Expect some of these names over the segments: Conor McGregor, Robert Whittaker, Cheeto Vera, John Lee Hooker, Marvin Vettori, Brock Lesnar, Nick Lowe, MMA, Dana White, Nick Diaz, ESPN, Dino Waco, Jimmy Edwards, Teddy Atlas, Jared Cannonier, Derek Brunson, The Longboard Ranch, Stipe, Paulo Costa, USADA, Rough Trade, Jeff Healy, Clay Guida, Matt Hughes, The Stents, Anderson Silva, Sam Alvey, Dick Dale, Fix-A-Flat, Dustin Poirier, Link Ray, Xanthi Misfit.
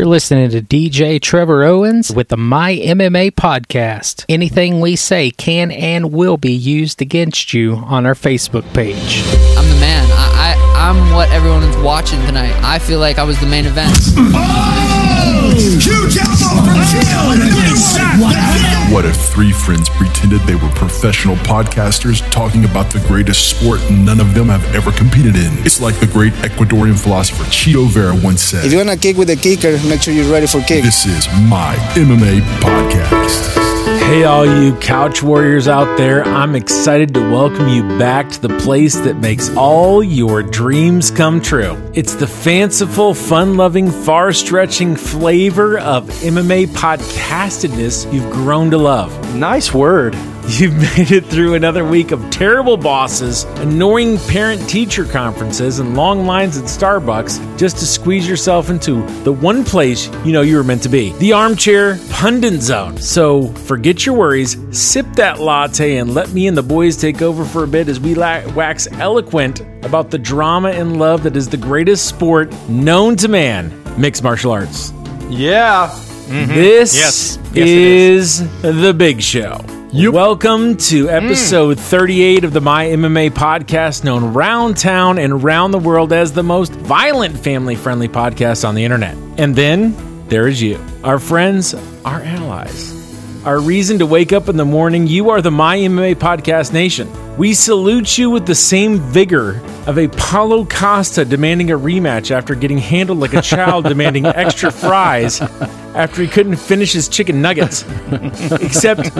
You're listening to DJ Trevor Owens with the My MMA podcast. Anything we say can and will be used against you on our Facebook page. I'm the man. I'm what everyone is watching tonight. I feel like I was the main event. Oh! Huge elbow from What if three friends pretended they were professional podcasters talking about the greatest sport none of them have ever competed in? It's like the great Ecuadorian philosopher Cheeto Vera once said. If you want to kick with a kicker, make sure you're ready for kick. This is My MMA Podcast. Hey, all you couch warriors out there. I'm excited to welcome you back to the place that makes all your dreams come true. It's the fanciful, fun-loving, far-stretching flavor of MMA podcastedness you've grown to love. Nice word. You've made it through another week of terrible bosses, annoying parent-teacher conferences, and long lines at Starbucks just to squeeze yourself into the one place you know you were meant to be, the armchair pundit zone. So forget your worries, sip that latte, and let me and the boys take over for a bit as we wax eloquent about the drama and love that is the greatest sport known to man, mixed martial arts. Yeah. Mm-hmm. This is the big show. Yep. Welcome to episode 38 of the My MMA podcast, known round town and around the world as the most violent family-friendly podcast on the internet. And then there is you, our friends, our allies, our reason to wake up in the morning. You are the My MMA podcast nation. We salute you with the same vigor of a Paulo Costa demanding a rematch after getting handled like a child demanding extra fries after he couldn't finish his chicken nuggets. Except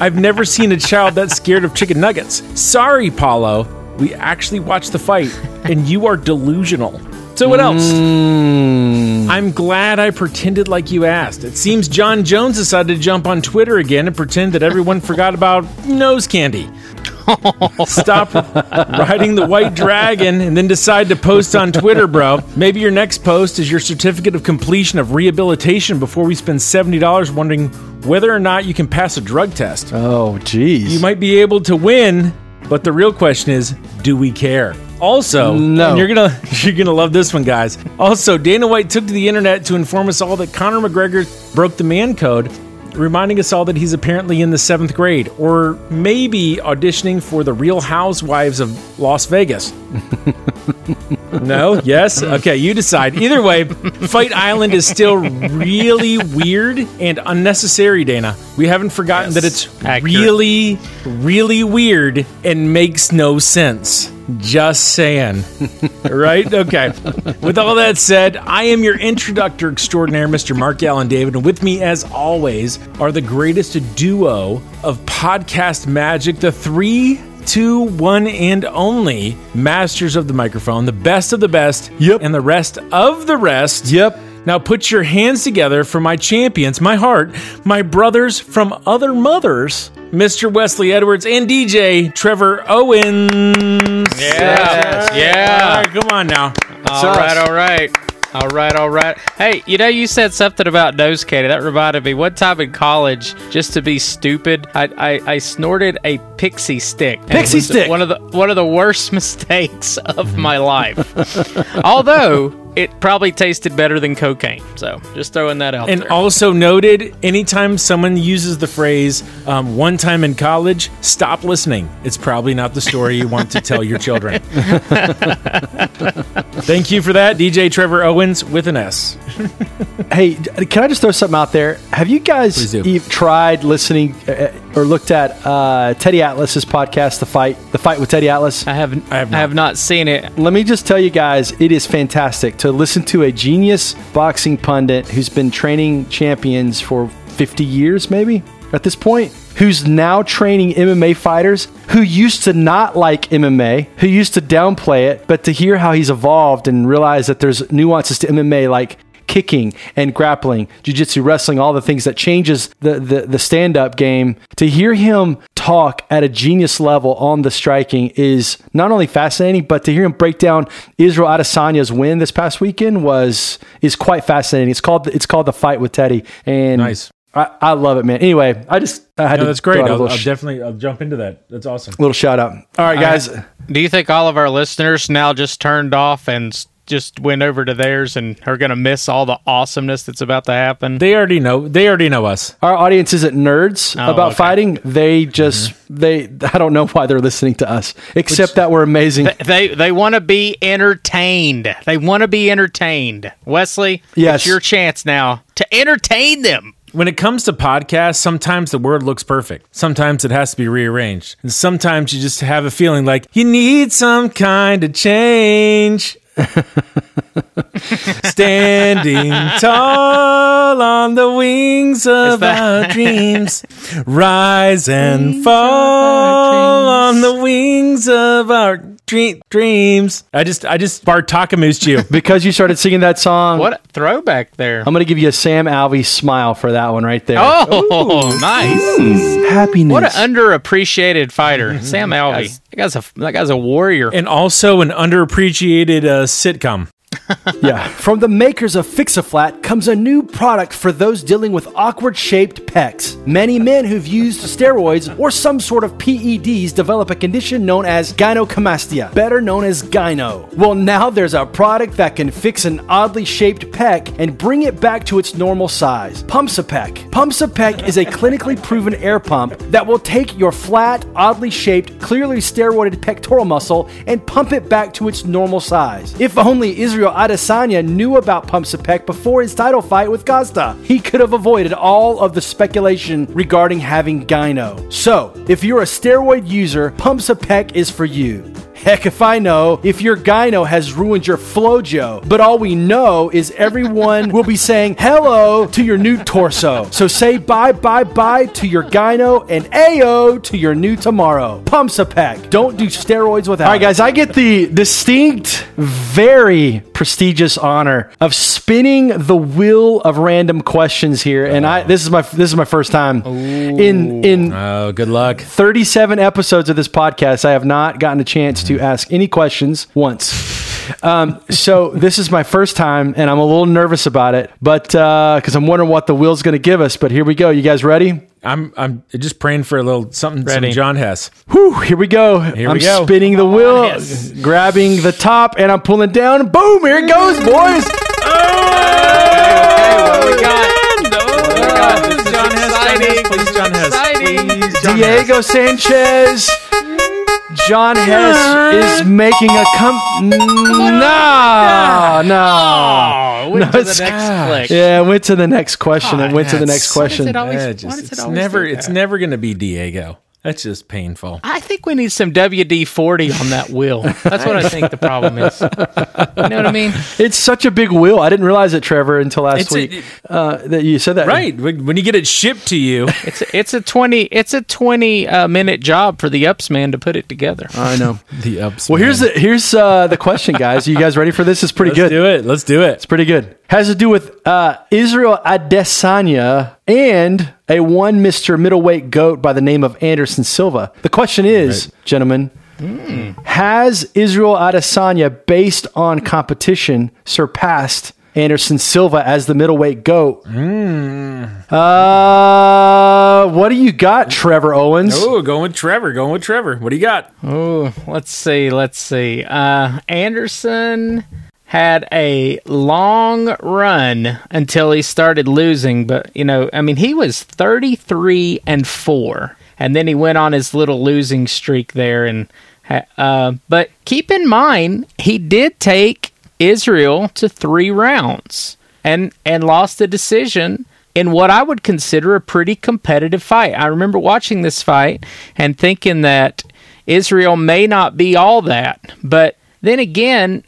I've never seen a child that scared of chicken nuggets. Sorry, Paulo. We actually watched the fight, and you are delusional. So what else? I'm glad I pretended like you asked. It seems John Jones decided to jump on Twitter again and pretend that everyone forgot about nose candy. Stop riding the white dragon and then decide to post on Twitter, bro. Maybe your next post is your certificate of completion of rehabilitation before we spend $70 wondering whether or not you can pass a drug test. Oh, geez. You might be able to win, but the real question is, do we care? Also, no. And you're gonna love this one, guys. Also, Dana White took to the internet to inform us all that Conor McGregor broke the man code, reminding us all that he's apparently in the 7th grade, or maybe auditioning for the Real Housewives of Las Vegas. No? Yes? Okay, you decide. Either way, Fight Island is still really weird and unnecessary, Dana. We haven't forgotten that it's accurate. Really, really weird and makes no sense. Just saying. Right? Okay. With all that said, I am your introductor extraordinaire, Mr. Mark Allen David, and with me, as always, are the greatest duo of podcast magic, the 3, 2, 1, and only masters of the microphone, the best of the best, and the rest of the rest. Yep. Now put your hands together for my champions, my heart, my brothers from other mothers, Mr. Wesley Edwards and DJ Trevor Owens. Yeah. All right, come on now. All right. Hey, you know, you said something about nose candy. That reminded me. One time in college, just to be stupid, I snorted a pixie stick. Pixie stick. One of the worst mistakes of my life. Although it probably tasted better than cocaine. So just throwing that out there. And also noted, anytime someone uses the phrase, one time in college, stop listening. It's probably not the story you want to tell your children. Thank you for that, DJ Trevor Owens with an S. Hey, can I just throw something out there? Have you guys tried listening or looked at Teddy Atlas's podcast, The Fight with Teddy Atlas? I have not seen it. Let me just tell you guys, it is fantastic to listen to a genius boxing pundit who's been training champions for 50 years, maybe, at this point, who's now training MMA fighters, who used to not like MMA, who used to downplay it, but to hear how he's evolved and realize that there's nuances to MMA, like kicking and grappling, jiu-jitsu, wrestling, all the things that changes the stand-up game. To hear him talk at a genius level on the striking is not only fascinating, but to hear him break down Israel Adesanya's win this past weekend is quite fascinating. It's called The Fight with Teddy, and nice. I love it, man. Anyway, I had to. That's great. I'll definitely jump into that. That's awesome. Little shout out. All right, guys. Do you think all of our listeners now just turned off and just went over to theirs and are going to miss all the awesomeness that's about to happen? They already know. They already know us. Our audience isn't nerds about fighting. They just I don't know why they're listening to us, except that we're amazing. They want to be entertained. They want to be entertained. Wesley, it's your chance now to entertain them. When it comes to podcasts, sometimes the word looks perfect. Sometimes it has to be rearranged. And sometimes you just have a feeling like you need some kind of change. Standing tall on the wings of our dreams, rise and fall on the wings of our dreams. I just Bartakamused you because you started singing that song. What a throwback there! I'm gonna give you a Sam Alvey smile for that one right there. Oh, ooh, nice. Ooh. Happiness. What an underappreciated fighter, Sam Alvey. That guy's a warrior, and also an underappreciated sitcom. Yeah. From the makers of Fix-A-Flat comes a new product for those dealing with awkward-shaped pecs. Many men who've used steroids or some sort of PEDs develop a condition known as gynecomastia, better known as gyno. Well, now there's a product that can fix an oddly shaped pec and bring it back to its normal size. Pumps-A-Pec. Pumps-A-Pec is a clinically proven air pump that will take your flat, oddly shaped, clearly steroided pectoral muscle and pump it back to its normal size. If only Israel Adesanya knew about Pumps-A-Pec before his title fight with Costa. He could have avoided all of the speculation regarding having gyno. So, if you're a steroid user, Pumps-A-Pec is for you. Heck if I know if your gyno has ruined your flojo, but all we know is everyone will be saying hello to your new torso. So say bye, bye, bye to your gyno and ayo to your new tomorrow. Pumps-A-Pec. Don't do steroids without it. All right, guys, I get the distinct, very prestigious honor of spinning the wheel of random questions here, and this is my first time. Ooh. in good luck. 37 episodes of this podcast, I have not gotten a chance to ask any questions once. So this is my first time, and I'm a little nervous about it, but because I'm wondering what the wheel's going to give us. But here we go. You guys ready? I'm just praying for a little something from John Hess. Whew, here we go. I'm spinning the wheel, grabbing the top, and I'm pulling down. Boom, here it goes, boys. Oh, okay, what we got? Please, John Hess. Please, John Hess. Diego Sanchez. John Hess is making a No. Went to the next click. Yeah, went to the next question and went to the next question. It's never going to be Diego. That's just painful. I think we need some WD-40 on that wheel. That's what I think the problem is. You know what I mean? It's such a big wheel. I didn't realize it, Trevor, until last week that you said that. Right. When you get it shipped to you. It's a 20 minute job for the ups man to put it together. I know. The ups. Well, here's the question, guys. Are you guys ready for this? It's pretty good. Let's do it. It's pretty good. Has to do with Israel Adesanya and a one Mr. Middleweight GOAT by the name of Anderson Silva. The question is, gentlemen, has Israel Adesanya, based on competition, surpassed Anderson Silva as the middleweight GOAT? What do you got, Trevor Owens? Oh, going with Trevor. What do you got? Oh, let's see. Anderson had a long run until he started losing, but he was 33-4, and then he went on his little losing streak there. And but keep in mind, he did take Israel to 3 rounds and lost the decision in what I would consider a pretty competitive fight. I remember watching this fight and thinking that Israel may not be all that, but then again,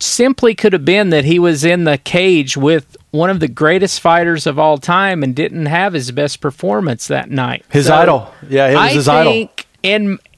simply could have been that he was in the cage with one of the greatest fighters of all time and didn't have his best performance that night. His idol. Yeah, it was his idol. I think,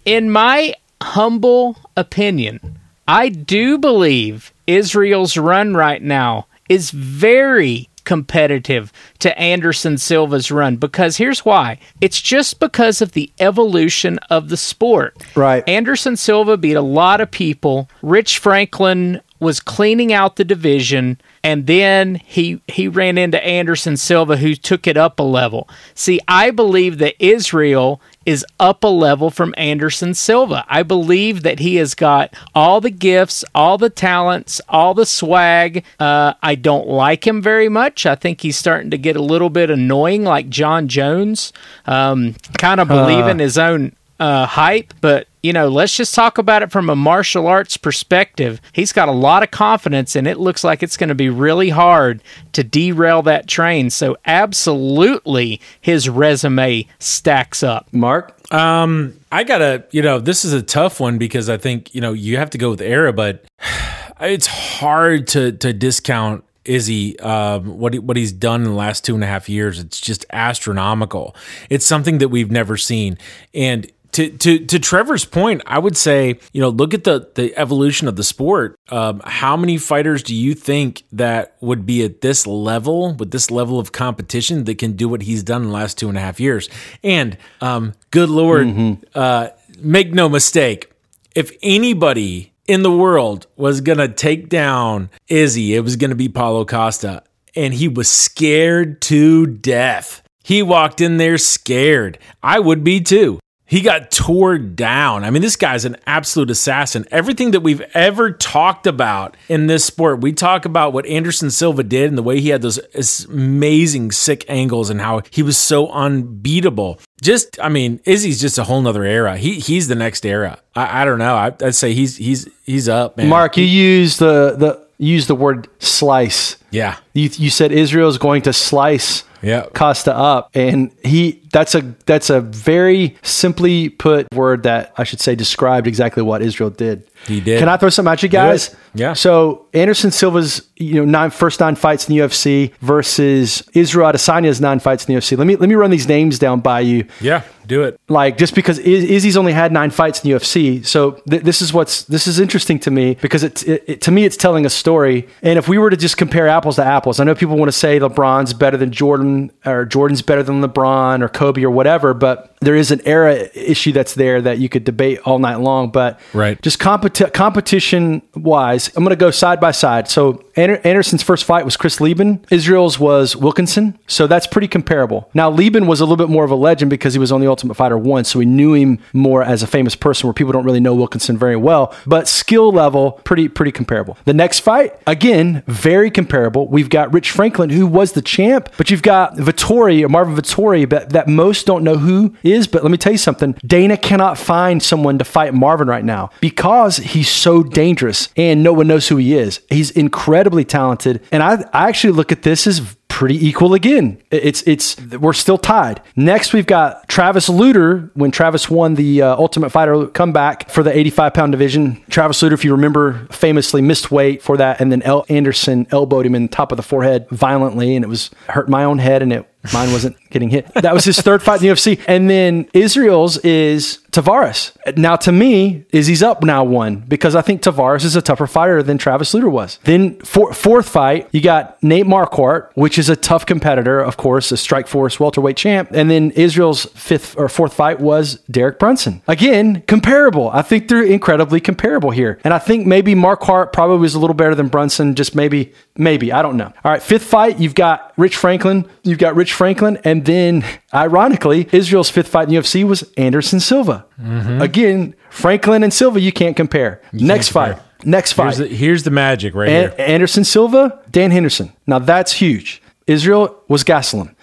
in my humble opinion, I do believe Israel's run right now is very competitive to Anderson Silva's run, because here's why. It's just because of the evolution of the sport. Right. Anderson Silva beat a lot of people. Rich Franklin was cleaning out the division, and then he ran into Anderson Silva, who took it up a level. See, I believe that Israel is up a level from Anderson Silva. I believe that he has got all the gifts, all the talents, all the swag. I don't like him very much. I think he's starting to get a little bit annoying, like John Jones, kind of believing his own hype, but you know, let's just talk about it from a martial arts perspective. He's got a lot of confidence, and it looks like it's going to be really hard to derail that train. So absolutely, his resume stacks up. Mark? I gotta, this is a tough one because I think, you have to go with era, but it's hard to discount Izzy, what he's done in the last 2.5 years. It's just astronomical. It's something that we've never seen. And To Trevor's point, I would say, look at the evolution of the sport. How many fighters do you think that would be at this level, with this level of competition, that can do what he's done in the last 2.5 years? And good Lord, make no mistake, if anybody in the world was going to take down Izzy, it was going to be Paulo Costa. And he was scared to death. He walked in there scared. I would be too. He got tore down. I mean, this guy's an absolute assassin. Everything that we've ever talked about in this sport, we talk about what Anderson Silva did and the way he had those amazing sick angles and how he was so unbeatable. Izzy's just a whole nother era. He's the next era. I don't know. I'd say he's up, man. Mark, you used the word slice. Yeah. You said Israel is going to slice Costa up, and that's a very simply put word that I should say described exactly what Israel did. He did. Can I throw something at you guys? Yeah. So Anderson Silva's first nine fights in the UFC versus Israel Adesanya's 9 fights in the UFC. Let me run these names down by you. Yeah, do it. Like, just because Izzy's only had 9 fights in the UFC, so this is interesting to me because it to me it's telling a story. And if we were to just compare apples to apples, I know people want to say LeBron's better than Jordan, or Jordan's better than LeBron, or Kobe, or whatever, but there is an era issue that's there that you could debate all night long. But right, just competition wise, I'm going to go side by side. So Anderson's first fight was Chris Lieben. Israel's was Wilkinson. So that's pretty comparable. Now, Lieben was a little bit more of a legend because he was on The Ultimate Fighter 1. So we knew him more as a famous person, where people don't really know Wilkinson very well, but skill level, pretty comparable. The next fight, again, very comparable. We've got Rich Franklin, who was the champ, but you've got Vettori, or Marvin Vettori, that most don't know who is. But let me tell you something. Dana cannot find someone to fight Marvin right now because he's so dangerous and no one knows who he is. He's incredibly talented. And I actually look at this as pretty equal again. We're still tied. Next, we've got Travis Lutter. When Travis won the Ultimate Fighter comeback for the 85-pound division, Travis Lutter, if you remember, famously missed weight for that, and then Anderson elbowed him in the top of the forehead violently, and it was hurt my own head, and mine wasn't getting hit. That was his third fight in the UFC. And then Israel's is Tavares. Now, to me, Izzy's up now 1, because I think Tavares is a tougher fighter than Travis Lutter was. Then fourth fight, you got Nate Marquardt, which is a tough competitor, of course, a Strikeforce welterweight champ. And then Israel's fourth fight was Derek Brunson. Again, comparable. I think they're incredibly comparable here. And I think maybe Marquardt probably was a little better than Brunson, just maybe, I don't know. All right, fifth fight, you've got Rich Franklin. And then, ironically, Israel's fifth fight in the UFC was Anderson Silva. Mm-hmm. Again, Franklin and Silva, you can't compare. Next fight. Here's the magic right here. Anderson Silva, Dan Henderson. Now, that's huge. Israel was Gaslam.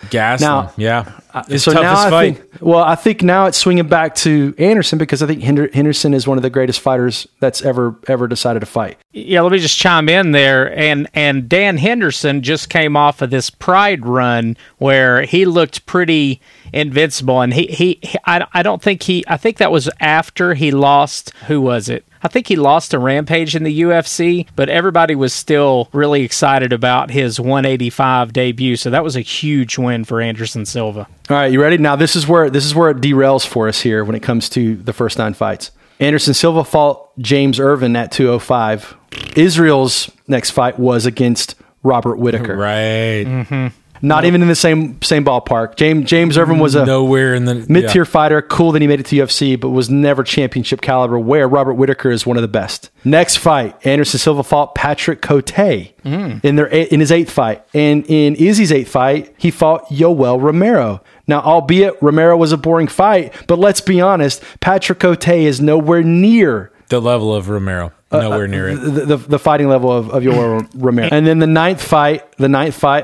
Now, yeah. It's so toughest fight. I think now it's swinging back to Anderson, because I think Henderson is one of the greatest fighters that's ever decided to fight. Yeah, let me just chime in there. And Dan Henderson just came off of this Pride run where he looked pretty invincible. And I think that was after he lost, who was it? I think he lost a Rampage in the UFC, but everybody was still really excited about his 185 debut. So that was a huge win for Anderson Silva. All right, you ready? Now this is where it derails for us here when it comes to the first 9 fights. Anderson Silva fought James Irvin at 205. Israel's next fight was against Robert Whittaker. Right. Mm-hmm. Not even in the same ballpark. James Irvin was a nowhere in the mid-tier fighter. Cool that he made it to UFC, but was never championship caliber, where Robert Whittaker is one of the best. Next fight, Anderson Silva fought Patrick Cote in his eighth fight. And in Izzy's eighth fight, he fought Yoel Romero. Now, albeit Romero was a boring fight, but let's be honest, Patrick Cote is nowhere near the level of Romero. Nowhere near it. The fighting level of Yoel Romero. And then the ninth fight,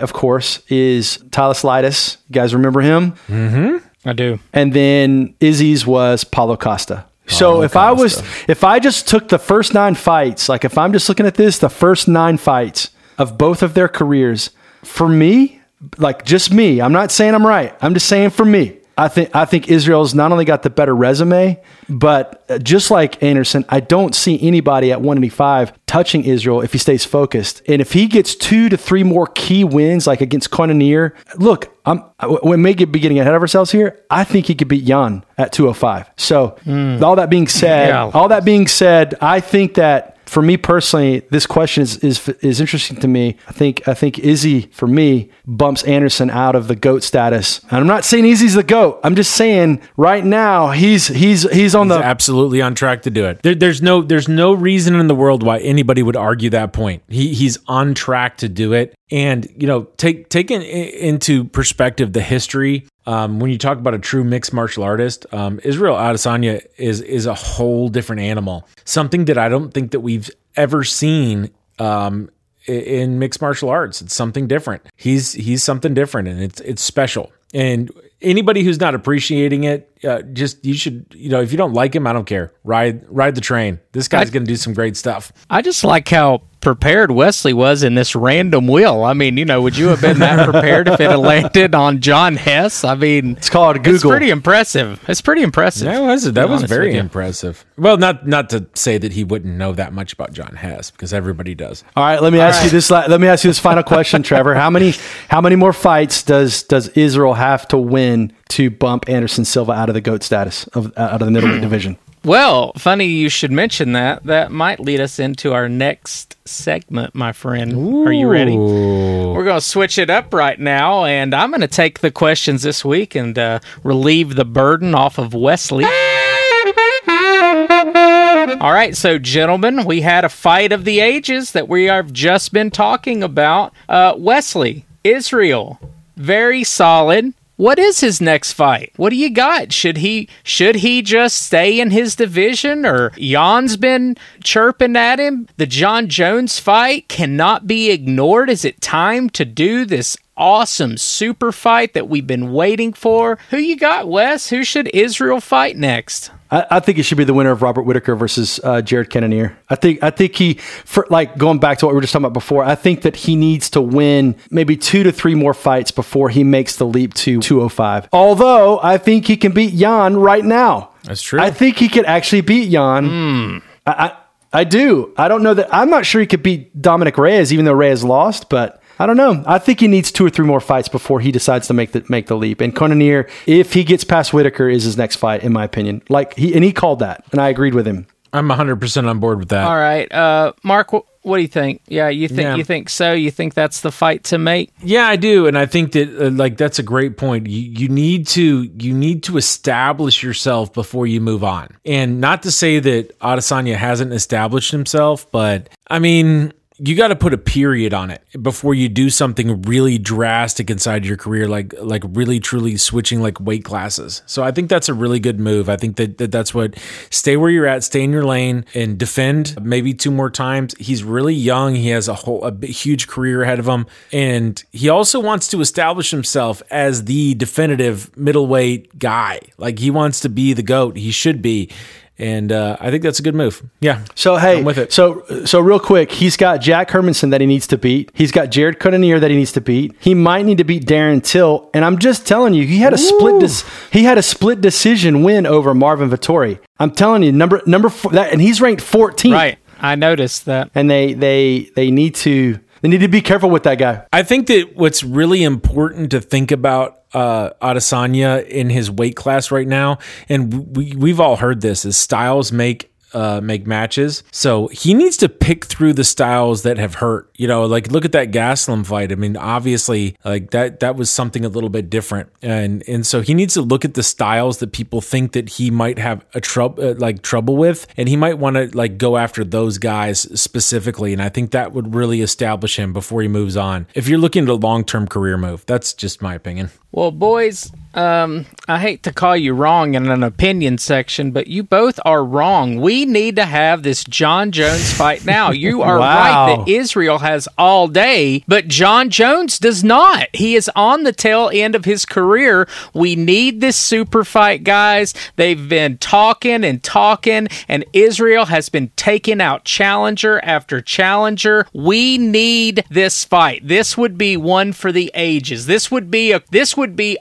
of course, is Tyler Lydus. You guys remember him? Mm-hmm. I do. And then Izzy's was Paulo Costa. So if I just took the first 9 fights, like if I'm just looking at this, the first 9 fights of both of their careers, for me, like just me, I'm not saying I'm right. I'm just saying for me, I think Israel's not only got the better resume, but just like Anderson, I don't see anybody at 185 touching Israel if he stays focused. And if he gets 2 to 3 more key wins, like against Condit, look, we may be getting ahead of ourselves here. I think he could beat Jan at 205. So all that being said, I think that for me personally, this question is interesting to me. I think Izzy, for me, bumps Anderson out of the GOAT status. And I'm not saying Izzy's the GOAT. I'm just saying right now he's absolutely on track to do it. There's no reason in the world why anybody would argue that point. He's on track to do it. And, you know, take into perspective the history. When you talk about a true mixed martial artist, Israel Adesanya is a whole different animal. Something that I don't think that we've ever seen in mixed martial arts. It's something different. He's something different, and it's special. And anybody who's not appreciating it, you should, you know, if you don't like him, I don't care. Ride the train. This guy's going to do some great stuff. I just like how prepared Wesley was in this random wheel. I mean, you know, would you have been that prepared if it had landed on John Hess? I mean, it's called Google. It's pretty impressive. Yeah, that was very impressive. Well, not to say that he wouldn't know that much about John Hess, because everybody does. All right, let me ask you this final question, Trevor. How many more fights does Israel have to win to bump Anderson Silva out of the GOAT status out of the middleweight division? Well, funny you should mention that. That might lead us into our next segment, my friend. Ooh. Are you ready? We're going to switch it up right now, and I'm going to take the questions this week and relieve the burden off of Wesley. All right, so gentlemen, we had a fight of the ages that we have just been talking about. Wesley, Israel, very solid. What is his next fight? What do you got? Should he just stay in his division? Or Jan's been chirping at him. The John Jones fight cannot be ignored. Is it time to do this awesome super fight that we've been waiting for? Who you got, Wes? Who should Israel fight next? I think it should be the winner of Robert Whittaker versus Jared Cannonier. I think he, for, like going back to what we were just talking about before, I think that he needs to win maybe 2 to 3 more fights before he makes the leap to 205. Although I think he can beat Jan right now. That's true. I think he could actually beat Jan. Mm. I do. I don't know that. I'm not sure he could beat Dominic Reyes, even though Reyes lost, but I don't know. I think he needs 2 or 3 more fights before he decides to make the leap. And Condit, if he gets past Whittaker, is his next fight, in my opinion. Like he called that, and I agreed with him. I'm 100% on board with that. All right, Mark. What do you think? Yeah, you think so? You think that's the fight to make? Yeah, I do, and I think that that's a great point. You need to establish yourself before you move on. And not to say that Adesanya hasn't established himself, but I mean, you got to put a period on it before you do something really drastic inside your career, like really truly switching like weight classes. So I think that's a really good move. I think that's what, stay where you're at, stay in your lane, and defend maybe 2 more times. He's really young. He has a huge career ahead of him, and he also wants to establish himself as the definitive middleweight guy. Like he wants to be the GOAT. He should be. And I think that's a good move. Yeah. So, hey, I'm with it. So real quick, he's got Jack Hermanson that he needs to beat. He's got Jared Cannonier that he needs to beat. He might need to beat Darren Till. And I'm just telling you, he had a split decision win over Marvin Vettori. I'm telling you, number 4, and he's ranked 14th. Right. I noticed that. And they need to. They need to be careful with that guy. I think that what's really important to think about Adesanya in his weight class right now, and we've all heard this, is styles make make matches. So he needs to pick through the styles that have hurt. You know, like look at that Gaslam fight. I mean, obviously, like that was something a little bit different. And so he needs to look at the styles that people think that he might have a trouble with, and he might want to like go after those guys specifically. And I think that would really establish him before he moves on, if you're looking at a long-term career move. That's just my opinion. Well, boys, I hate to call you wrong in an opinion section, but you both are wrong. We need to have this John Jones fight now. You are wow. Right that Israel has all day, but John Jones does not. He is on the tail end of his career. We need this super fight, guys. They've been talking and talking, and Israel has been taking out challenger after challenger. We need this fight. This would be one for the ages. This would be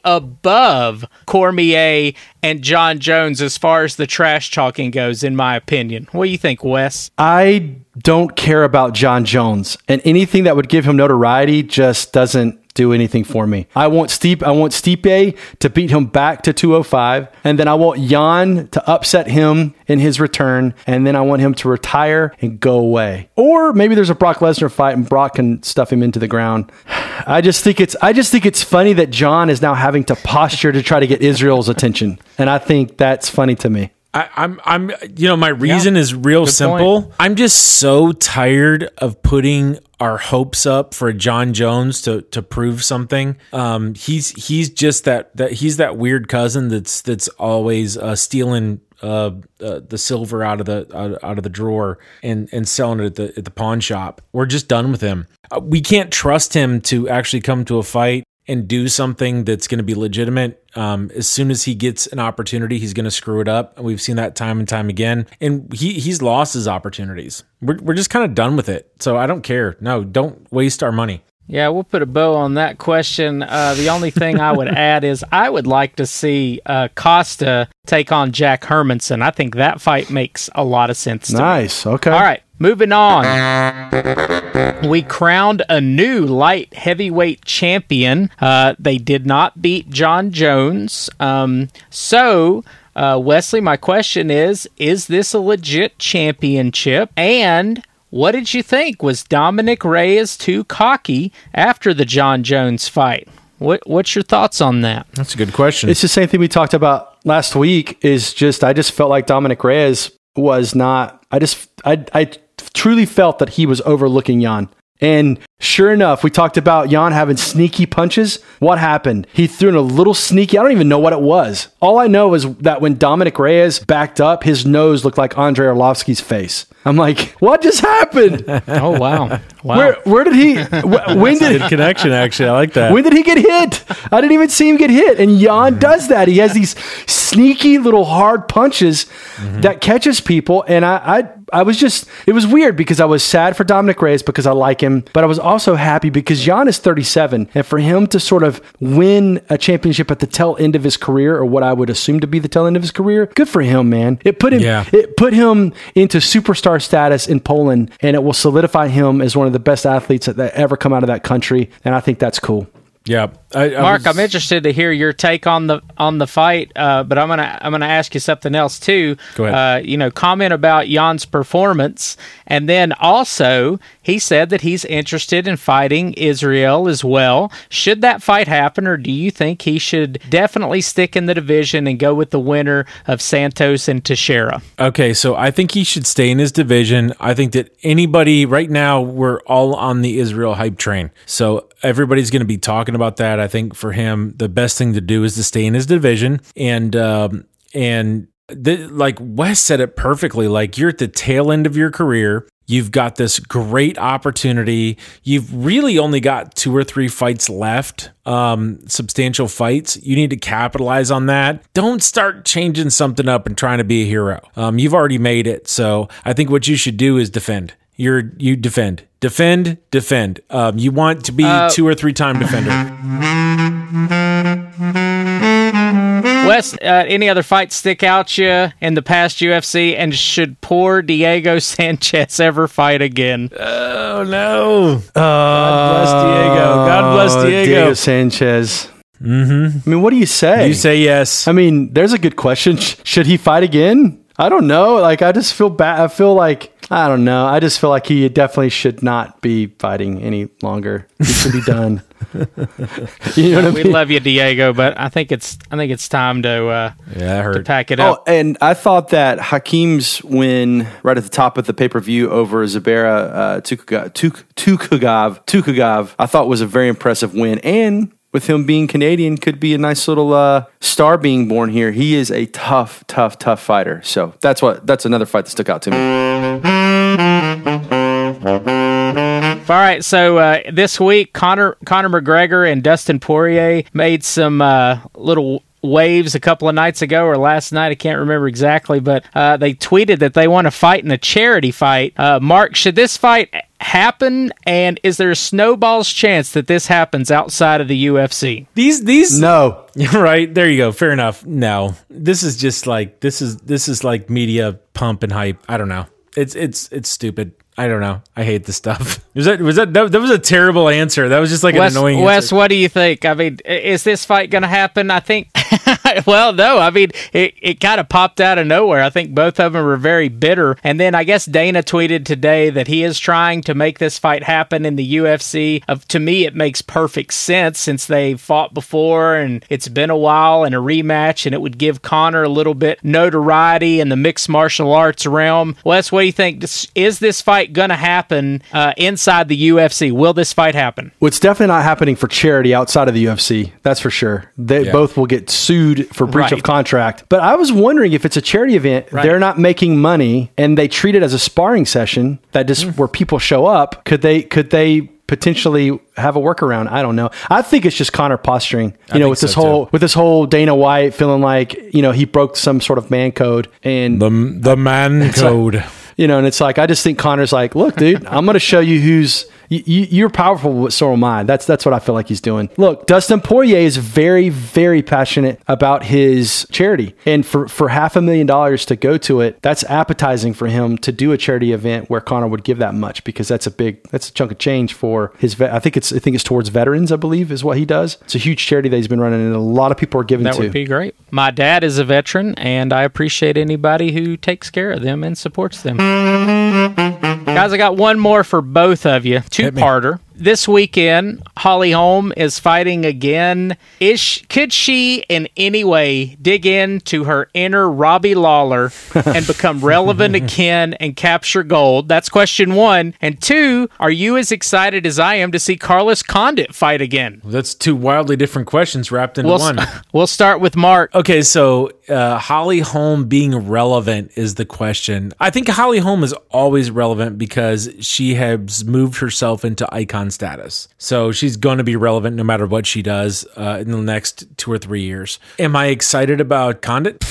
above Cormier and John Jones as far as the trash talking goes, in my opinion. What do you think, Wes? I don't care about John Jones, and anything that would give him notoriety just doesn't do anything for me. I want Stipe to beat him back to 205, and then I want Jan to upset him in his return, and then I want him to retire and go away. Or maybe there's a Brock Lesnar fight and Brock can stuff him into the ground. I just think it's funny that John is now having to posture to try to get Israel's attention, and I think that's funny to me. I'm you know, my reason is real simple. Point. I'm just so tired of putting our hopes up for John Jones to prove something. He's just that he's that weird cousin that's always stealing the silver out of the drawer and selling it at the pawn shop. We're just done with him. We can't trust him to actually come to a fight and do something that's going to be legitimate. As soon as he gets an opportunity, he's going to screw it up. And we've seen that time and time again. And he's lost his opportunities. We're just kind of done with it. So I don't care. No, don't waste our money. Yeah, we'll put a bow on that question. The only thing I would add is I would like to see Costa take on Jack Hermanson. I think that fight makes a lot of sense to me. Nice. Okay. All right. Moving on, we crowned a new light heavyweight champion. They did not beat John Jones. Wesley, my question is this a legit championship? And what did you think? Was Dominic Reyes too cocky after the John Jones fight? What's your thoughts on that? That's a good question. It's the same thing we talked about last week. I just felt like Dominic Reyes was not... I truly felt that he was overlooking Jan. And sure enough, we talked about Jan having sneaky punches. What happened? He threw in a little sneaky, I don't even know what it was. All I know is that when Dominic Reyes backed up, his nose looked like Andre Arlovsky's face. I'm like, what just happened? Oh, wow. Where did he... When did... Good connection, actually. I like that. When did he get hit? I didn't even see him get hit. And Jan does that. He has these sneaky little hard punches that catches people. And I was just... It was weird because I was sad for Dominic Reyes because I like him, but I was also happy because Jan is 37. And for him to sort of win a championship at the tail end of his career, or what I would assume to be the tail end of his career, good for him, man. It put him into superstar status in Poland, and it will solidify him as one of the best athletes that ever come out of that country, and I think that's cool. Yeah, Mark, I'm interested to hear your take on the fight, but I'm gonna ask you something else too. Go ahead. Comment about Jan's performance, and then also he said that he's interested in fighting Israel as well. Should that fight happen, or do you think he should definitely stick in the division and go with the winner of Santos and Teixeira? Okay, so I think he should stay in his division. I think that anybody right now, we're all on the Israel hype train, so everybody's going to be talking about that. I think for him, the best thing to do is to stay in his division. And like Wes said it perfectly, like you're at the tail end of your career. You've got this great opportunity. You've really only got 2 or 3 fights left, substantial fights. You need to capitalize on that. Don't start changing something up and trying to be a hero. You've already made it. So I think what you should do is defend. You defend. You want to be 2 or 3-time defender. Wes, any other fights stick out you in the past UFC, and should poor Diego Sanchez ever fight again? Oh, no. God bless Diego. Diego Sanchez. I mean, what do you say? You say yes. I mean, there's a good question. Should he fight again? I don't know. Like, I just feel bad. I feel like, I don't know. I just feel like he definitely should not be fighting any longer. He should be done. You know what I mean? We love you, Diego, but I think it's time to pack it up. Oh, and I thought that Hakeem's win right at the top of the pay-per-view over Zabera Tukugov, I thought was a very impressive win. And with him being Canadian, could be a nice little star being born here. He is a tough, tough, tough fighter. So that's another fight that stuck out to me. All right, so this week, Conor McGregor and Dustin Poirier made some little waves a couple of nights ago or last night. I can't remember exactly, but they tweeted that they want to fight in a charity fight. Mark, should this fight happen, and is there a snowball's chance that this happens outside of the UFC? These no. Right, there you go. Fair enough. No, this is just like this is like media pump and hype. I don't know. It's stupid. I don't know. I hate this stuff. That was a terrible answer. That was just like an annoying answer. Wes, what do you think? I mean, is this fight going to happen? I think, well, no. I mean, it kind of popped out of nowhere. I think both of them were very bitter. And then I guess Dana tweeted today that he is trying to make this fight happen in the UFC. To me, it makes perfect sense since they fought before and it's been a while and a rematch, and it would give Conor a little bit notoriety in the mixed martial arts realm. Wes, what do you think? Is this fight going to happen inside the UFC? Will this fight happen? Well, it's definitely not happening for charity outside of the UFC. That's for sure. Both will get sued for breach of contract. But I was wondering if it's a charity event, they're not making money and they treat it as a sparring session that just where people show up. Could they potentially have a workaround? I don't know. I think it's just Conor posturing, with this whole Dana White feeling like, he broke some sort of man code and the man code. Like, and it's like, I just think Conor's like, look, dude, I'm going to show you you're powerful, but so am I. That's what I feel like he's doing. Look, Dustin Poirier is very, very passionate about his charity. And for $500,000 to go to it, that's appetizing for him to do a charity event where Conor would give that much, because that's a chunk of change for his vet. I think it's towards veterans, I believe, is what he does. It's a huge charity that he's been running and a lot of people are giving to. That would be great. My dad is a veteran and I appreciate anybody who takes care of them and supports them. Guys, I got one more for both of you. Two-parter. This weekend, Holly Holm is fighting again. Could she in any way dig into her inner Robbie Lawler and become relevant again and capture gold? That's question one. And two, are you as excited as I am to see Carlos Condit fight again? Well, that's two wildly different questions wrapped into one. We'll start with Mark. Okay, so Holly Holm being relevant is the question. I think Holly Holm is always relevant because she has moved herself into icon status. So she's going to be relevant no matter what she does in the next 2 or 3 years. Am I excited about Condit?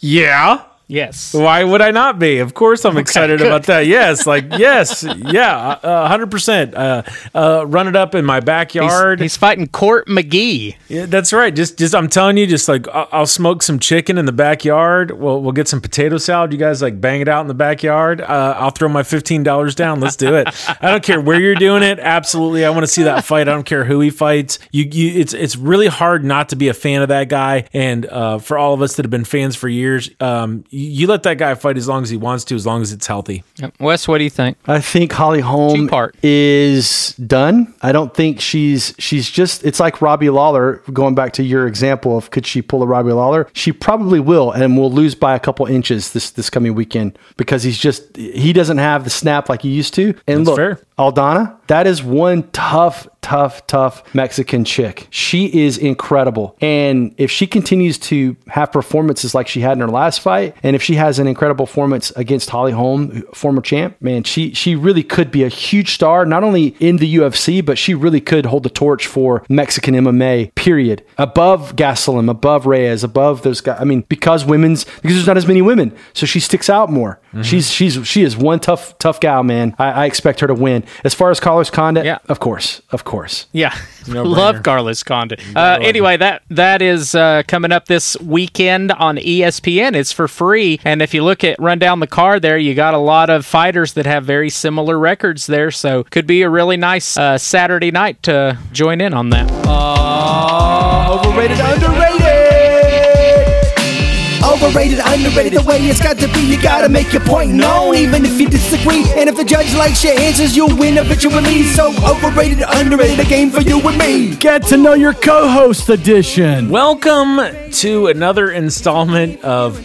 Yeah. Yes. Why would I not be? Of course I'm excited about that. Yes. Like, yes. Yeah. 100%. Run it up in my backyard. He's fighting Court McGee. Yeah, that's right. Just I'm telling you, just like, I'll smoke some chicken in the backyard. We'll get some potato salad. You guys like bang it out in the backyard. I'll throw my $15 down. Let's do it. I don't care where you're doing it. Absolutely. I want to see that fight. I don't care who he fights. It's really hard not to be a fan of that guy. And for all of us that have been fans for years, you let that guy fight as long as he wants to, as long as it's healthy. Yep. Wes, what do you think? I think Holly Holm is done. I don't think she's just, it's like Robbie Lawler, going back to your example of could she pull a Robbie Lawler? She probably will, and will lose by a couple inches this coming weekend because he doesn't have the snap like he used to. And that's fair. Aldana, that is one tough Mexican chick. She is incredible. And if she continues to have performances like she had in her last fight, and if she has an incredible performance against Holly Holm, former champ, man, she really could be a huge star, not only in the UFC, but she really could hold the torch for Mexican MMA, period. Above Gastelum, above Reyes, above those guys. I mean, because there's not as many women, so she sticks out more. Mm-hmm. She is one tough gal, man. I expect her to win. As far as Carlos Condit, yeah. Of course. Yeah. Love Carlos Condit. Anyway, that is coming up this weekend on ESPN. It's for free. And if you run down the card there, you got a lot of fighters that have very similar records there. So could be a really nice Saturday night to join in on that. Overrated, underrated. overrated, underrated, the way it's got to be. You gotta make your point known, even if you disagree. And if the judge likes your answers, you'll win eventually. So overrated, underrated, a game for you and me. Get to know your co-host edition. Welcome to another installment of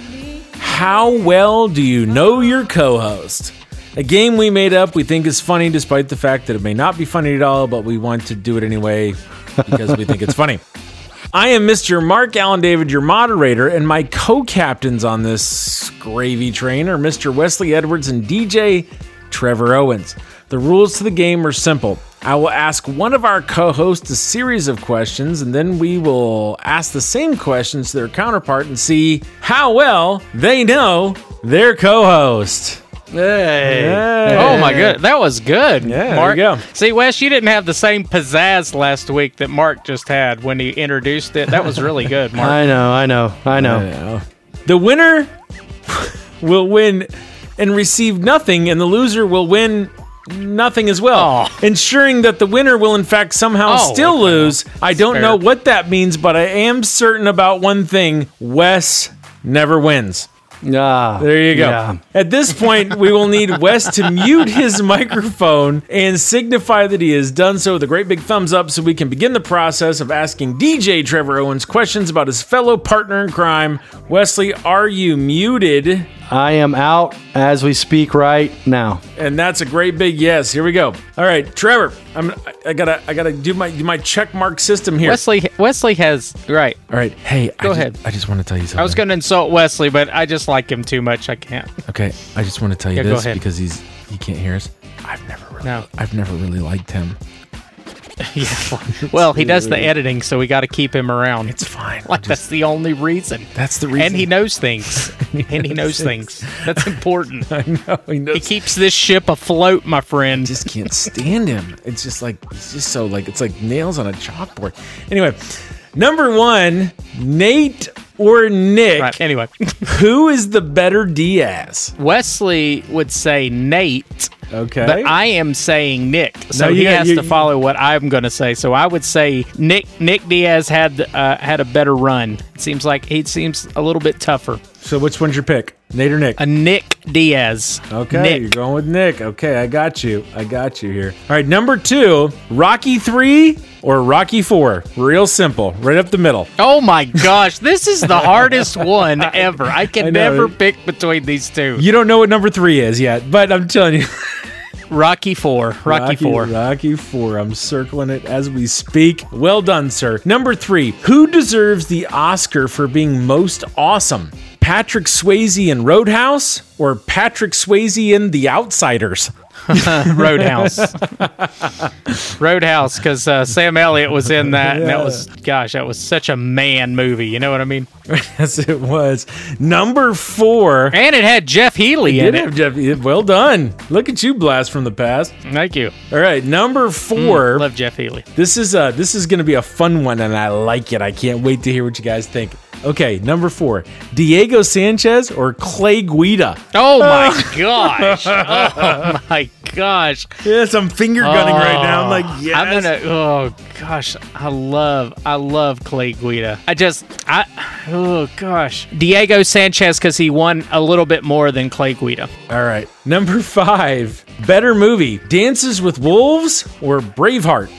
How Well Do You Know Your Co-Host? A game we made up we think is funny despite the fact that it may not be funny at all, but we want to do it anyway because we think it's funny. I am Mr. Mark Allen David, your moderator, and my co-captains on this gravy train are Mr. Wesley Edwards and DJ Trevor Owens. The rules to the game are simple. I will ask one of our co-hosts a series of questions, and then we will ask the same questions to their counterpart and see how well they know their co-host. Hey. Oh my god, that was good. Yeah, Mark. There you go. See, Wes, you didn't have the same pizzazz last week that Mark just had when he introduced it. That was really good, Mark. I know. The winner will win and receive nothing, and the loser will win nothing as well, ensuring that the winner will in fact somehow still lose. I don't know what that means, but I am certain about one thing: Wes never wins. There you go. Yeah. At this point, we will need Wes to mute his microphone and signify that he has done so with a great big thumbs up so we can begin the process of asking DJ Trevor Owens questions about his fellow partner in crime. Wesley, are you muted? I am out as we speak right now. And that's a great big yes. Here we go. All right, Trevor, I gotta do my check mark system here. Wesley has right. All right. Hey, go ahead. I just want to tell you something. I was going to insult Wesley, but I just like him too much. I can't. Okay. I just want to tell you this because he can't hear us. I've never really liked him. Yeah. Well, he does the editing, so we got to keep him around. It's fine. Like, that's the only reason. That's the reason. And he knows things. That's important. I know. He keeps this ship afloat, my friend. I just can't stand him. It's just like, it's just so like, it's like nails on a chalkboard. Anyway, number one, Nate or Nick. Right. Anyway, who is the better Diaz? Wesley would say Nate. Okay. But I am saying Nick, so no, he has to follow what I'm going to say. So I would say Nick. Nick Diaz had a better run. It seems a little bit tougher. So which one's your pick, Nate or Nick? A Nick Diaz. Okay, Nick. You're going with Nick. Okay, I got you here. All right, number two, Rocky 3 or Rocky 4? Real simple, right up the middle. Oh my gosh, this is the hardest one ever. I can never pick between these two. You don't know what number 3 is yet, but I'm telling you. Rocky 4. I'm circling it as we speak. Well done, sir. Number 3, who deserves the Oscar for being most awesome? Patrick Swayze in Roadhouse or Patrick Swayze in The Outsiders? Roadhouse, because Sam Elliott was in that, and that was such a man movie. You know what I mean? Yes, it was. Number 4, and it had Jeff Healy in it. Well done. Look at you, blast from the past. Thank you. All right, number 4. Love Jeff Healy. This is going to be a fun one, and I like it. I can't wait to hear what you guys think. Okay, number 4, Diego Sanchez or Clay Guida? Oh my gosh! Oh my gosh! Yes, I'm finger gunning right now. I'm like, yes. I love Clay Guida. Diego Sanchez, because he won a little bit more than Clay Guida. All right, number 5, better movie: Dances with Wolves or Braveheart?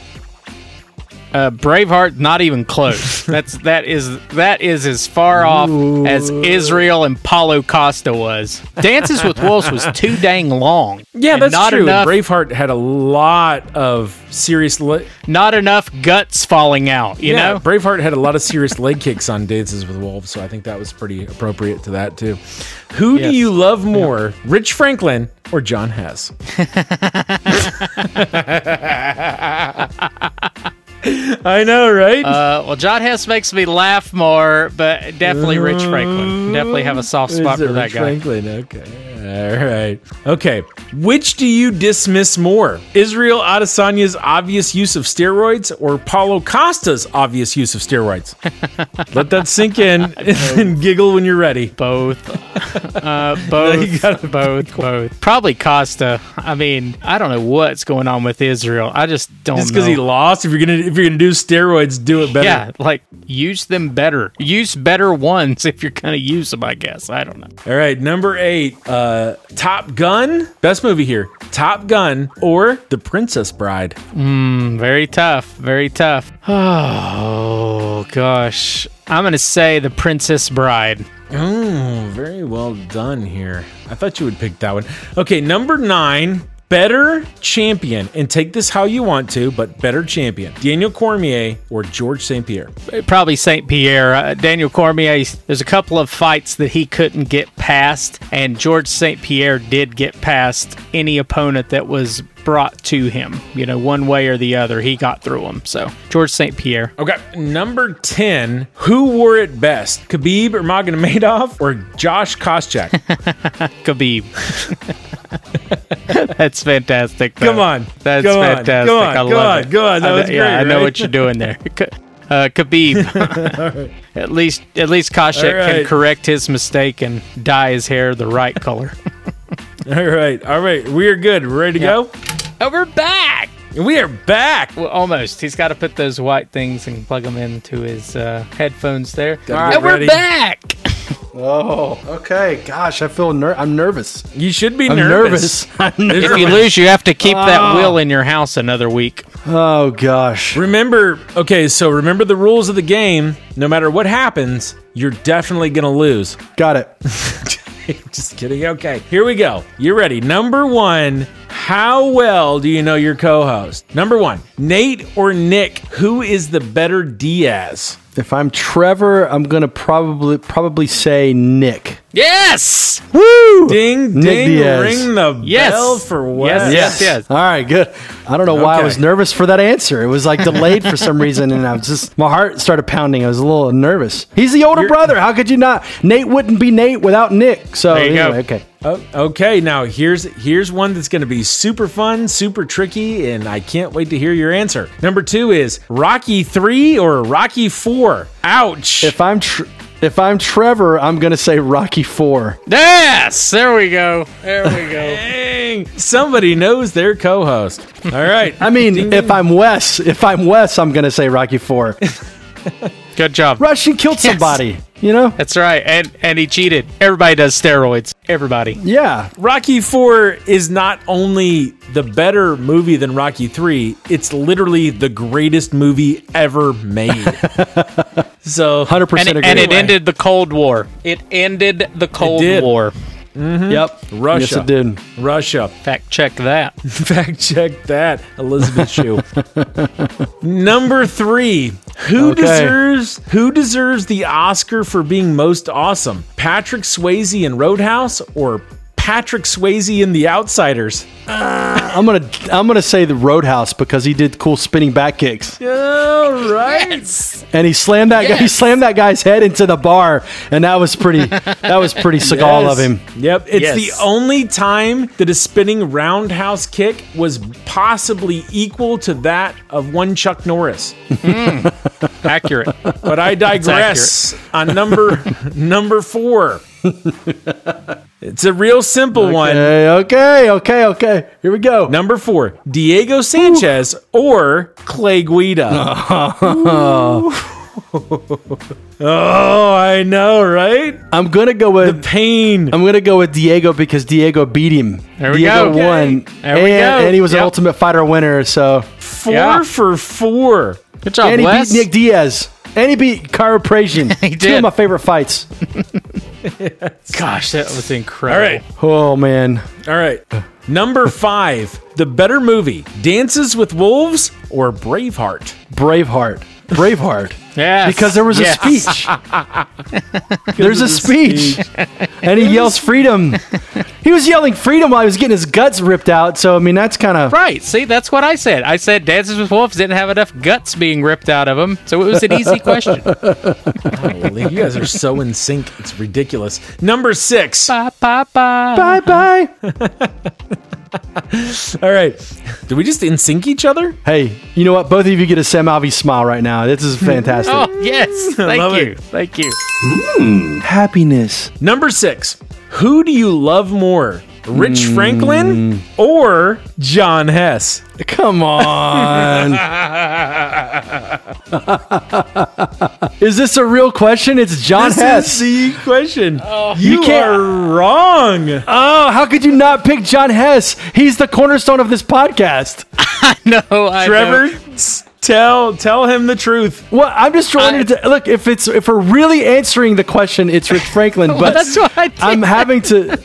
Braveheart, not even close. That is as far off as Israel and Paulo Costa was. Dances with Wolves was too dang long. Yeah, that's true. Enough, Braveheart had a lot of serious... not enough guts falling out, you know? Braveheart had a lot of serious leg kicks on Dances with Wolves, so I think that was pretty appropriate to that, too. Who do you love more, Rich Franklin or John Hess? I know, right? Well, John Hess makes me laugh more, but definitely Rich Franklin. Definitely have a soft spot for that guy. Rich Franklin, okay. All right. Okay, which do you dismiss more? Israel Adesanya's obvious use of steroids or Paulo Costa's obvious use of steroids? Let that sink in and giggle when you're ready. Both. Both. Probably Costa. I mean, I don't know what's going on with Israel. I just don't know. Just because he lost. If you're gonna do steroids, do it better. Yeah, like use them better. Use better ones if you're gonna use them, I guess. I don't know. All right, number 8, Top Gun. Best movie here. Top Gun or The Princess Bride. Very tough. Very tough. Oh gosh. I'm gonna say The Princess Bride. Oh, very well done here. I thought you would pick that one. Okay, number 9, better champion. And take this how you want to, but better champion. Daniel Cormier or Georges St-Pierre? Probably St-Pierre. Daniel Cormier, there's a couple of fights that he couldn't get past, and Georges St-Pierre did get past any opponent that was brought to him, you know, one way or the other. He got through them. So Georges St-Pierre. Okay, number 10, who wore it best, Khabib Nurmagomedov or Josh Koscheck? Khabib. That's fantastic, though. Come on, that's go fantastic. On, go on, I love it. Go on. That was great. Yeah, right? I know what you're doing there. Khabib. Right. At least Koscheck can correct his mistake and dye his hair the right color. All right. We are good. Ready to go? Oh, we're back. We are back. Well, almost. He's got to put those white things and plug them into his headphones there. All right, and we're back. Oh, okay. Gosh, I feel I'm nervous. You should be nervous. I'm nervous. If you lose, you have to keep that wheel in your house another week. Oh, gosh. Remember the rules of the game. No matter what happens, you're definitely going to lose. Got it. Just kidding. Okay, here we go. You ready? Number 1, how well do you know your co-host? Number 1, Nate or Nick, who is the better Diaz? If I'm Trevor, I'm going to probably say Nick. Yes! Woo! Ding, ding, ring the bell for Wes. Yes. All right, good. I don't know why I was nervous for that answer. It was like delayed for some reason, and my heart started pounding. I was a little nervous. He's the older brother. How could you not? Nate wouldn't be Nate without Nick. So there you go. Okay. Oh, okay, now here's one that's going to be super fun, super tricky, and I can't wait to hear your answer. Number 2 is Rocky 3 or Rocky 4? Ouch. If I'm Trevor, I'm going to say Rocky 4. Yes! There we go. Dang! Somebody knows their co-host. All right. I mean, if I'm Wes, I'm going to say Rocky 4. Good job. Russian killed somebody. You know? That's right. And he cheated. Everybody does steroids. Everybody. Yeah. Rocky 4 is not only the better movie than Rocky 3, it's literally the greatest movie ever made. So 100% agree. And it ended the Cold War. It ended the Cold War. Mm-hmm. Yep. Russia. Yes, it did. Russia. Fact check that. Elizabeth Shue. Number 3. Who deserves the Oscar for being most awesome? Patrick Swayze in Roadhouse or Patrick Swayze in The Outsiders? I'm gonna say the Roadhouse because he did cool spinning back kicks. Oh, right. Yes. And he slammed that guy's head into the bar, and that was pretty Seagal of him. Yep. It's the only time that a spinning roundhouse kick was possibly equal to that of one Chuck Norris. Accurate. But I digress. On number 4. It's a real simple one. Okay. Here we go. Number 4, Diego Sanchez or Clay Guida. Oh, I know, right? I'm going to go with... The pain. I'm going to go with Diego because Diego beat him. There we go. Diego won. There we go. And he was an Ultimate Fighter winner, so... 4 for 4. Good job, Wes. And he beat Nick Diaz. And he beat Chiroprasian. He did. Two of my favorite fights. Gosh, that was incredible. All right. Oh, man. All right. Number 5, the better movie, Dances with Wolves or Braveheart? Braveheart. Yes. Because there was a speech. There's a speech. And he yells freedom. He was yelling freedom while he was getting his guts ripped out. So, I mean, that's kind of... Right. See, that's what I said. I said Dances with Wolves didn't have enough guts being ripped out of him. So it was an easy question. Holy, you guys are so in sync. It's ridiculous. Number 6. Bye. All right. Did we just in-sync each other? Hey, you know what? Both of you get a Sam Alvey smile right now. This is fantastic. Oh, yes. Thank you. Thank you. Happiness. Number 6. Who do you love more? Rich Franklin or John Hess? Come on. Is this a real question? It's John Hess. This is the question. Oh, you are wrong. Oh, how could you not pick John Hess? He's the cornerstone of this podcast. I know. Trevor, tell him the truth. Well, I'm just trying to look. If we're really answering the question, it's Rich Franklin. But well, that's what I did.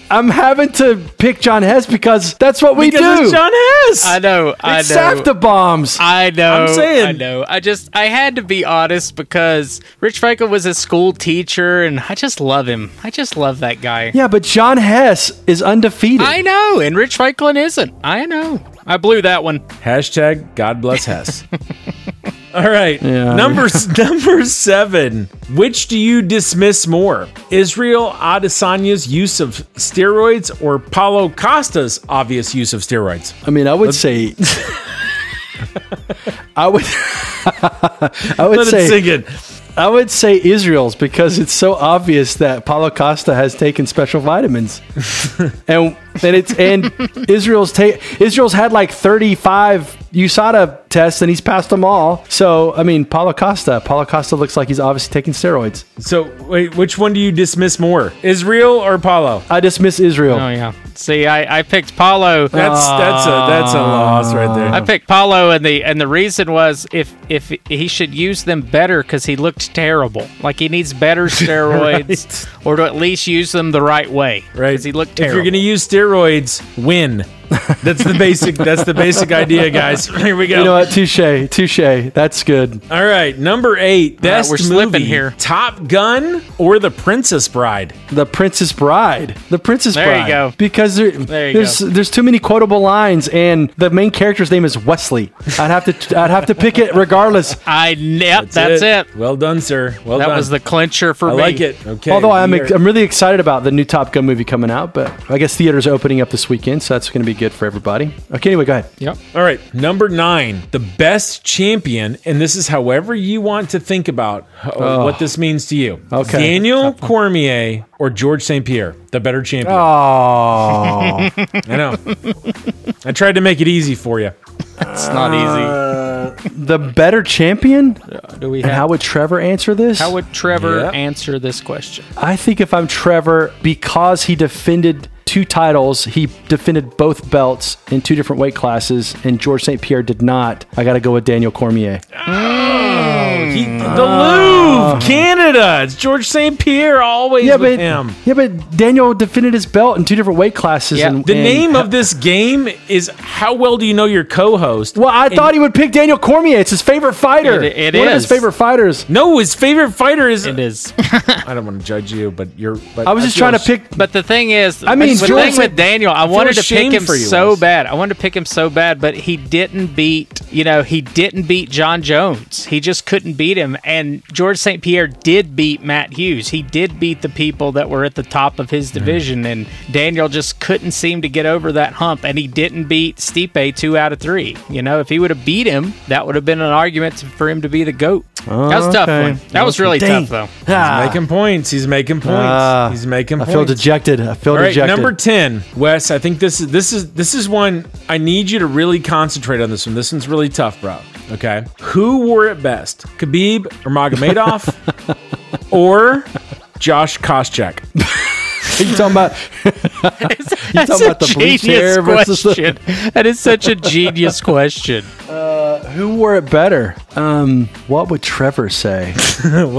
I'm having to pick John Hess because that's what we do. It's John Hess. I know. It's after bombs. I know. I'm saying. I know. I had to be honest because Rich Franklin was a school teacher, and I just love him. I just love that guy. Yeah, but John Hess is undefeated. I know, and Rich Franklin isn't. I know. I blew that one. # God bless Hess. All right. Yeah. Number 7. Which do you dismiss more? Israel Adesanya's use of steroids or Paulo Costa's obvious use of steroids? I mean, I would say... I would say Israel's because it's so obvious that Paulo Costa has taken special vitamins, and Israel's had like 35 USADA tests and he's passed them all. So I mean, Paulo Costa looks like he's obviously taking steroids. So wait, which one do you dismiss more, Israel or Paulo? I dismiss Israel. Oh yeah. See, I picked Paulo. That's a loss right there. I picked Paulo, and the reason was if he should use them better because he looked terrible. Like he needs better steroids, right? Or to at least use them the right way. Right, because he looked terrible. If you're gonna use steroids, win. That's the basic idea, guys. Here we go. You know what? Touche. That's good. All right, number 8. Best movie. We're slipping here. Top Gun or The Princess Bride? The Princess Bride. There you go. Because there's too many quotable lines, and the main character's name is Wesley. I'd have to pick it regardless. That's it. Well done, sir. Well done. That was the clincher for me. I like it. Okay. Although I'm really excited about the new Top Gun movie coming out, but I guess theaters are opening up this weekend, so that's going to be good for everybody. Okay, anyway, go ahead. Yep. All right, number 9, the best champion, and this is however you want to think about what this means to you. Okay. Daniel Cormier or Georges St-Pierre, the better champion? Oh. I know. I tried to make it easy for you. It's not easy. The better champion? How would Trevor answer this? How would Trevor answer this question? I think if I'm Trevor, because he defended 2 titles, he defended both belts in 2 different weight classes, and Georges St-Pierre did not, I gotta go with Daniel Cormier. The Louvre, Canada. It's Georges St-Pierre always with him. Yeah, but Daniel defended his belt in 2 different weight classes. Yeah. The name of this game is how well do you know your co-host? Well, I thought he would pick Daniel Cormier. It's his favorite fighter. One of his favorite fighters. No, his favorite fighter is... It is. I don't want to judge you, but you're... But I was just trying to pick... But the thing is... I mean, the thing with Daniel, I wanted to pick him so bad. But he didn't beat... You know, he didn't beat John Jones. He just couldn't beat him, and Georges St-Pierre did beat Matt Hughes. He did beat the people that were at the top of his division, and Daniel just couldn't seem to get over that hump, and he didn't beat Stipe 2 out of 3. You know, if he would have beat him, that would have been an argument for him to be the GOAT. That was a tough one. That was really tough, though. He's making points. I feel dejected. All right, number 10. Wes, I think this is one I need you to really concentrate on this one. This one's really tough, bro. Okay. Who wore it best? Khabib Nurmagomedov or Josh Koscheck? Are you talking about, the bleach hair versus the... That is such a genius question. Who wore it better? What would Trevor say? And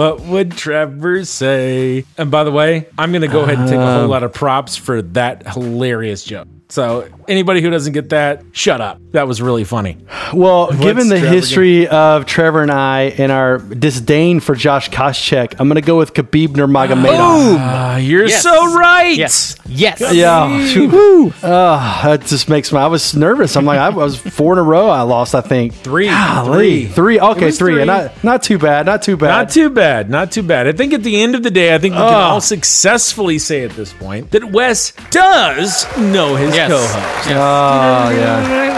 by the way, I'm going to go ahead and take a whole lot of props for that hilarious joke. So anybody who doesn't get that, shut up. That was really funny. Well, given the history of Trevor and I and our disdain for Josh Koscheck, I'm going to go with Khabib Nurmagomedov. You're so right. Yes. Yeah. That just makes me... I was nervous. I'm like, I was 4 in a row I lost, I think. Three. Okay, 3. And Not too bad. I think at the end of the day, I think we can all successfully say at this point that Wes does know his yes. co-host. Oh, yeah.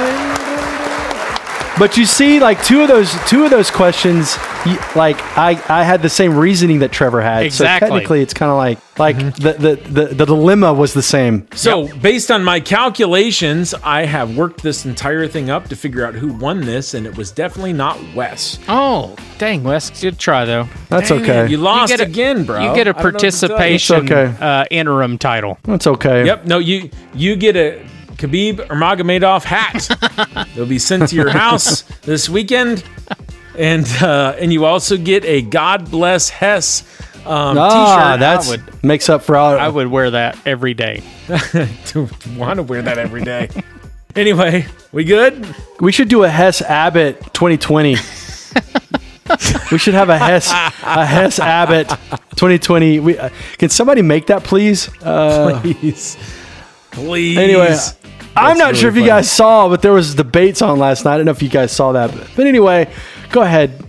But you see, like, two of those questions, like, I had the same reasoning that Trevor had. Exactly. So technically, it's kind of like the dilemma was the same. So based on my calculations, I have worked this entire thing up to figure out who won this, and it was definitely not Wes. Oh, dang, Wes. Good try, though. That's okay. You lost again, bro. You get a participation interim title. That's okay. Yep. No, you get a Khabib Nurmagomedov hat. It'll be sent to your house this weekend. And you also get a God Bless Hess t-shirt. That makes up for all. I would wear that every day. Don't want to wear that every day. Anyway, we good? We should do a Hess Abbott 2020. We should have a Hess Abbott 2020. Can somebody make that, please? Please. Anyway. I'm not sure if you guys saw, but there was debates on last night. I don't know if you guys saw that. But anyway, go ahead,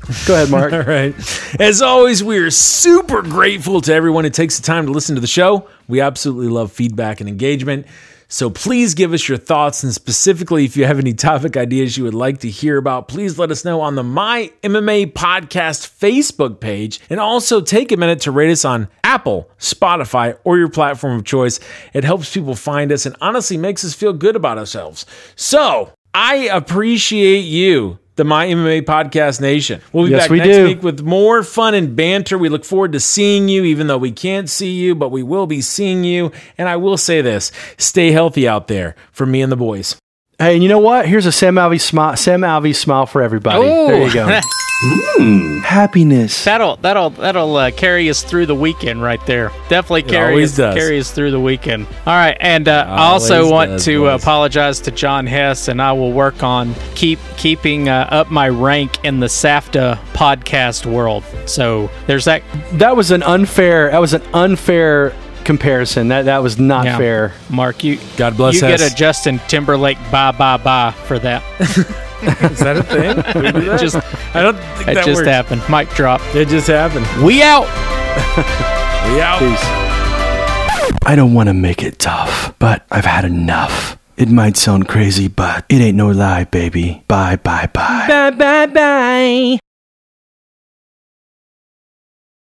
Mark. All right. As always, we are super grateful to everyone who takes the time to listen to the show. We absolutely love feedback and engagement. So please give us your thoughts, and specifically if you have any topic ideas you would like to hear about, please let us know on the My MMA Podcast Facebook page, and also take a minute to rate us on Apple, Spotify, or your platform of choice. It helps people find us and honestly makes us feel good about ourselves. So I appreciate you, the My MMA Podcast Nation. We'll be back next week with more fun and banter. We look forward to seeing you, even though we can't see you, but we will be seeing you. And I will say this, stay healthy out there for me and the boys. Hey, and you know what? Here's a Sam Alvey smile for everybody. Ooh. There you go. Happiness. That'll carry us through the weekend right there. Definitely carry us through the weekend. All right, and I also want to apologize to John Hess, and I will work on keeping up my rank in the SAFTA podcast world. So there's that. That was an unfair comparison. That was not fair. Mark, you get a Justin Timberlake bye for that. Is that a thing? That? I don't think that just happened. Mic drop. It just happened. We out. We out. Peace. I don't want to make it tough, but I've had enough. It might sound crazy, but it ain't no lie, baby. Bye.